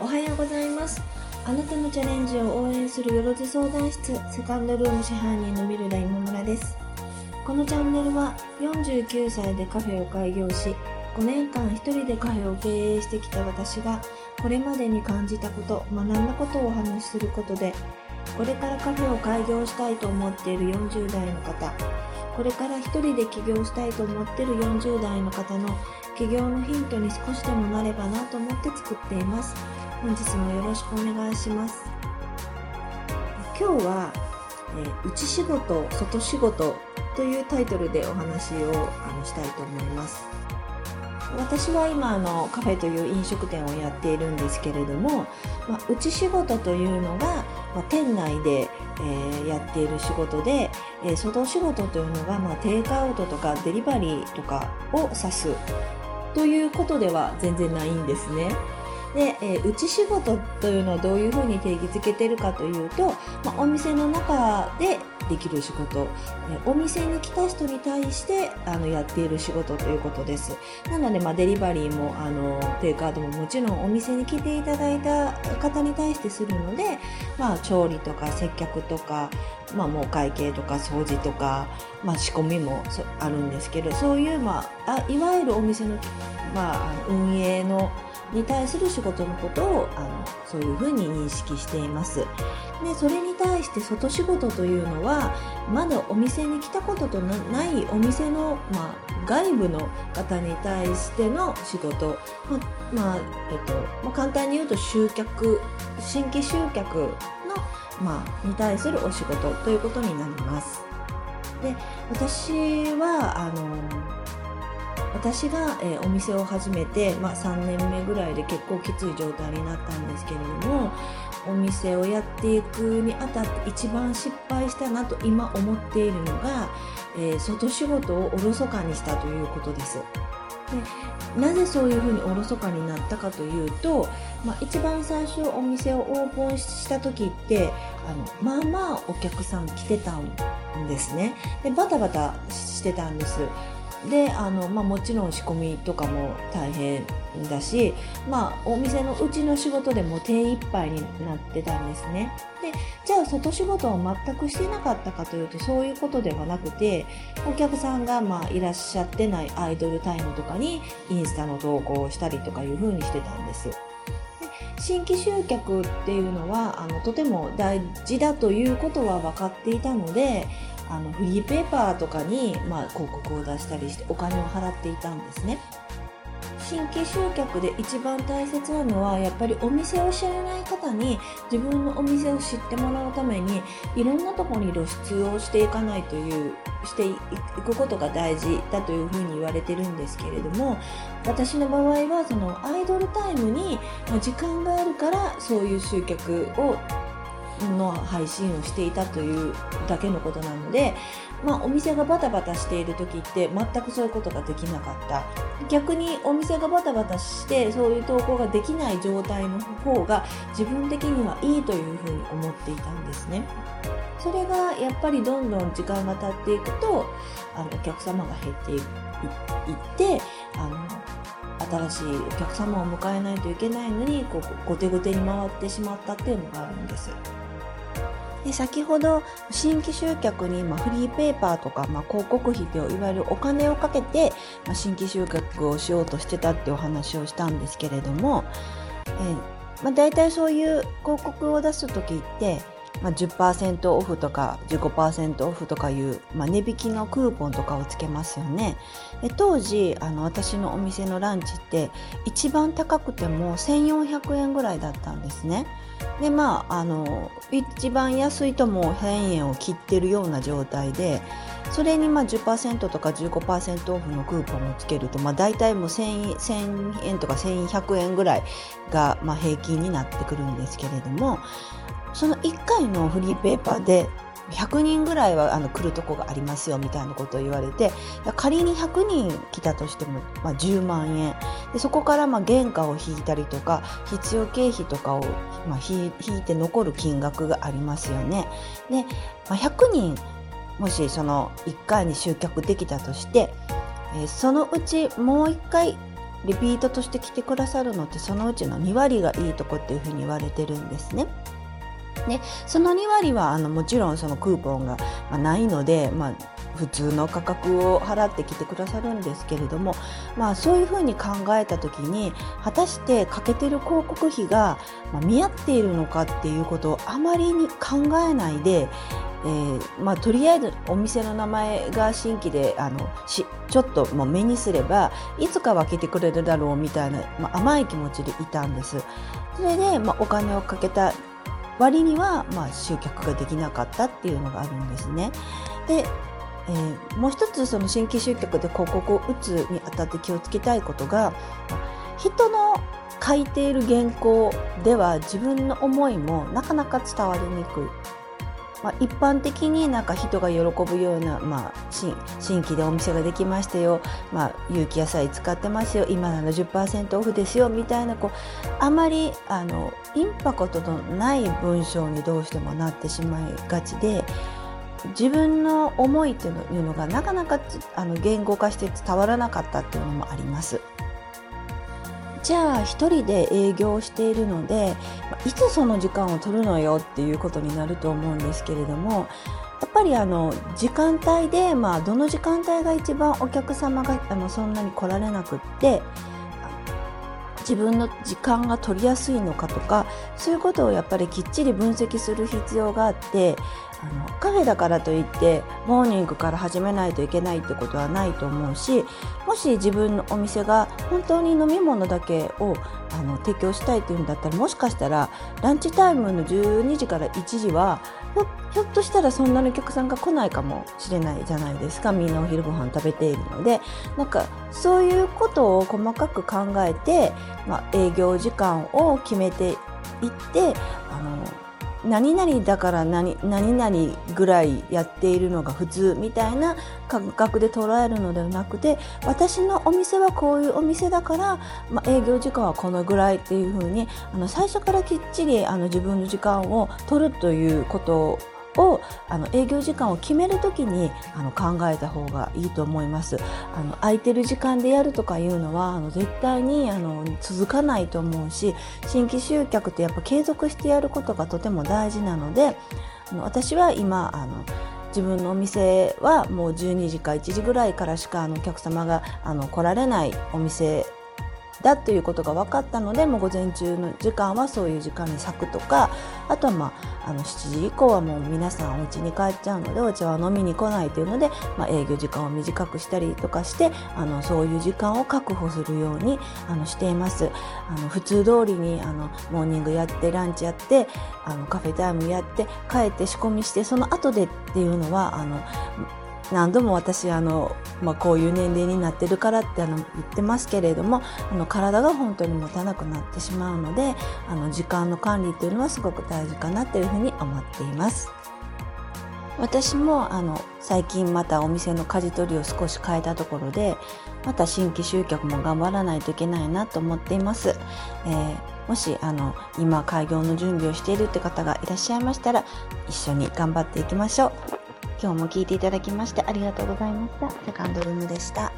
おはようございます。あなたのチャレンジを応援するよろず相談室セカンドルーム支配人のビルダ今村です。このチャンネルは49歳でカフェを開業し5年間一人でカフェを経営してきた私がこれまでに感じたこと、学んだことをお話しすることで、これからカフェを開業したいと思っている40代の方、これから一人で起業したいと思っている40代の方の起業のヒントに少しでもなればなと思って作っています。本日もよろしくお願いします。今日は、内仕事外仕事というタイトルでお話をしたいと思います。私は今カフェという飲食店をやっているんですけれども、内仕事というのが、店内で、やっている仕事で、外仕事というのが、テイクアウトとかデリバリーとかを指すということでは全然ないんですね。で、内仕事というのはどういうふうに定義づけているかというと、お店の中でできる仕事、お店に来た人に対してやっている仕事ということです。なので、デリバリーもテイクアウトももちろんお店に来ていただいた方に対してするので、調理とか接客とか、もう会計とか掃除とか、仕込みもあるんですけど、そういう、いわゆるお店の、運営のに対する仕事のことをそういうふうに認識しています。で、それに対して外仕事というのは、まだお店に来たこととないお店の、外部の方に対しての仕事、簡単に言うと新規集客の、に対するお仕事ということになります。で、私がお店を始めて、3年目ぐらいで結構きつい状態になったんですけれども、お店をやっていくにあたって一番失敗したなと今思っているのが、外仕事をおろそかにしたということです。で、なぜそういうふうにおろそかになったかというと、一番最初お店をオープンした時ってお客さん来てたんですね。で、バタバタしてたんです。で、もちろん仕込みとかも大変だし、お店のうちの仕事でも手いっぱいになってたんですね。で、じゃあ外仕事を全くしてなかったかというと、そういうことではなくて、お客さんがいらっしゃってないアイドルタイムとかにインスタの投稿をしたりとかいう風にしてたんです。新規集客っていうのはとても大事だということは分かっていたので、フリーペーパーとかに、広告を出したりしてお金を払っていたんですね。新規集客で一番大切なのは、やっぱりお店を知らない方に自分のお店を知ってもらうために、いろんなところに露出をしていくことが大事だというふうに言われてるんですけれども、私の場合はそのアイドルタイムに時間があるから、そういう集客の配信をしていたというだけのことなので、お店がバタバタしている時って全くそういうことができなかった。逆にお店がバタバタしてそういう投稿ができない状態の方が自分的にはいいというふうに思っていたんですね。それがやっぱりどんどん時間が経っていくと、お客様が減っていって、新しいお客様を迎えないといけないのに、後手後手に回ってしまったっていうのがあるんです。で、先ほど新規集客にフリーペーパーとか、広告費といわゆるお金をかけて、新規集客をしようとしてたっていうお話をしたんですけれども、だいたいそういう広告を出すときって、10% オフとか 15% オフとかいう、値引きのクーポンとかをつけますよね。で、当時私のお店のランチって一番高くても1400円ぐらいだったんですね。で、一番安いともう1000円を切ってるような状態で、それに10% とか 15% オフのクーポンをつけると、だいたいもう1000円とか1100円ぐらいが平均になってくるんですけれども、その1回のフリーペーパーで100人ぐらいは来るとこがありますよみたいなことを言われて、仮に100人来たとしても、10万円で、そこから原価を引いたりとか必要経費とかを、引いて残る金額がありますよね。で、100人もしその1回に集客できたとして、そのうちもう1回リピートとして来てくださるのってそのうちの2割がいいとこっていうふうに言われてるんですね。でその2割はもちろんそのクーポンがないので、普通の価格を払ってきてくださるんですけれども、そういうふうに考えた時に果たしてかけてる広告費が見合っているのかっていうことをあまりに考えないで、とりあえずお店の名前が新規でちょっともう目にすればいつか分けてくれるだろうみたいな、甘い気持ちでいたんです。それで、お金をかけた割には、集客ができなかったっていうのがあるんですね。でもう一つその新規集客で広告を打つにあたって気をつけたいことが、人の書いている原稿では自分の思いもなかなか伝わりにくい。一般的に人が喜ぶような、新規でお店ができましたよ、有機野菜使ってますよ、今 70% オフですよみたいな、あまりインパクトのない文章にどうしてもなってしまいがちで、自分の思いというのがなかなか言語化して伝わらなかったっていうのもあります。じゃあ一人で営業しているのでいつその時間を取るのよっていうことになると思うんですけれども、やっぱり時間帯で、どの時間帯が一番お客様がそんなに来られなくって自分の時間が取りやすいのかとか、そういうことをやっぱりきっちり分析する必要があって、カフェだからといってモーニングから始めないといけないってことはないと思うし、もし自分のお店が本当に飲み物だけを提供したいっていうんだったら、もしかしたらランチタイムの12時から1時はひょっとしたらそんなにお客さんが来ないかもしれないじゃないですか。みんなお昼ご飯食べているので、そういうことを細かく考えて、営業時間を決めていって、何々だから何々ぐらいやっているのが普通みたいな感覚で捉えるのではなくて、私のお店はこういうお店だから、営業時間はこのぐらいっていう風に最初からきっちり自分の時間を取るということを営業時間を決めるときに考えた方がいいと思います。空いてる時間でやるとかいうのは絶対に続かないと思うし、新規集客ってやっぱ継続してやることがとても大事なので、私は今自分のお店はもう12時か1時ぐらいからしかお客様が来られないお店だということが分かったので、もう午前中の時間はそういう時間に割くとか、あとは7時以降はもう皆さんお家に帰っちゃうのでお茶は飲みに来ないというので、営業時間を短くしたりとかして、そういう時間を確保するようにしています。普通通りにモーニングやってランチやってカフェタイムやって帰って仕込みして、その後でっていうのは何度も私こういう年齢になってるからって言ってますけれども、体が本当に持たなくなってしまうので、時間の管理というのはすごく大事かなというふうに思っています。私も最近またお店の舵取りを少し変えたところで、また新規集客も頑張らないといけないなと思っています。もし今開業の準備をしているって方がいらっしゃいましたら、一緒に頑張っていきましょう。今日も聞いていただきましてありがとうございました。セカンドルームでした。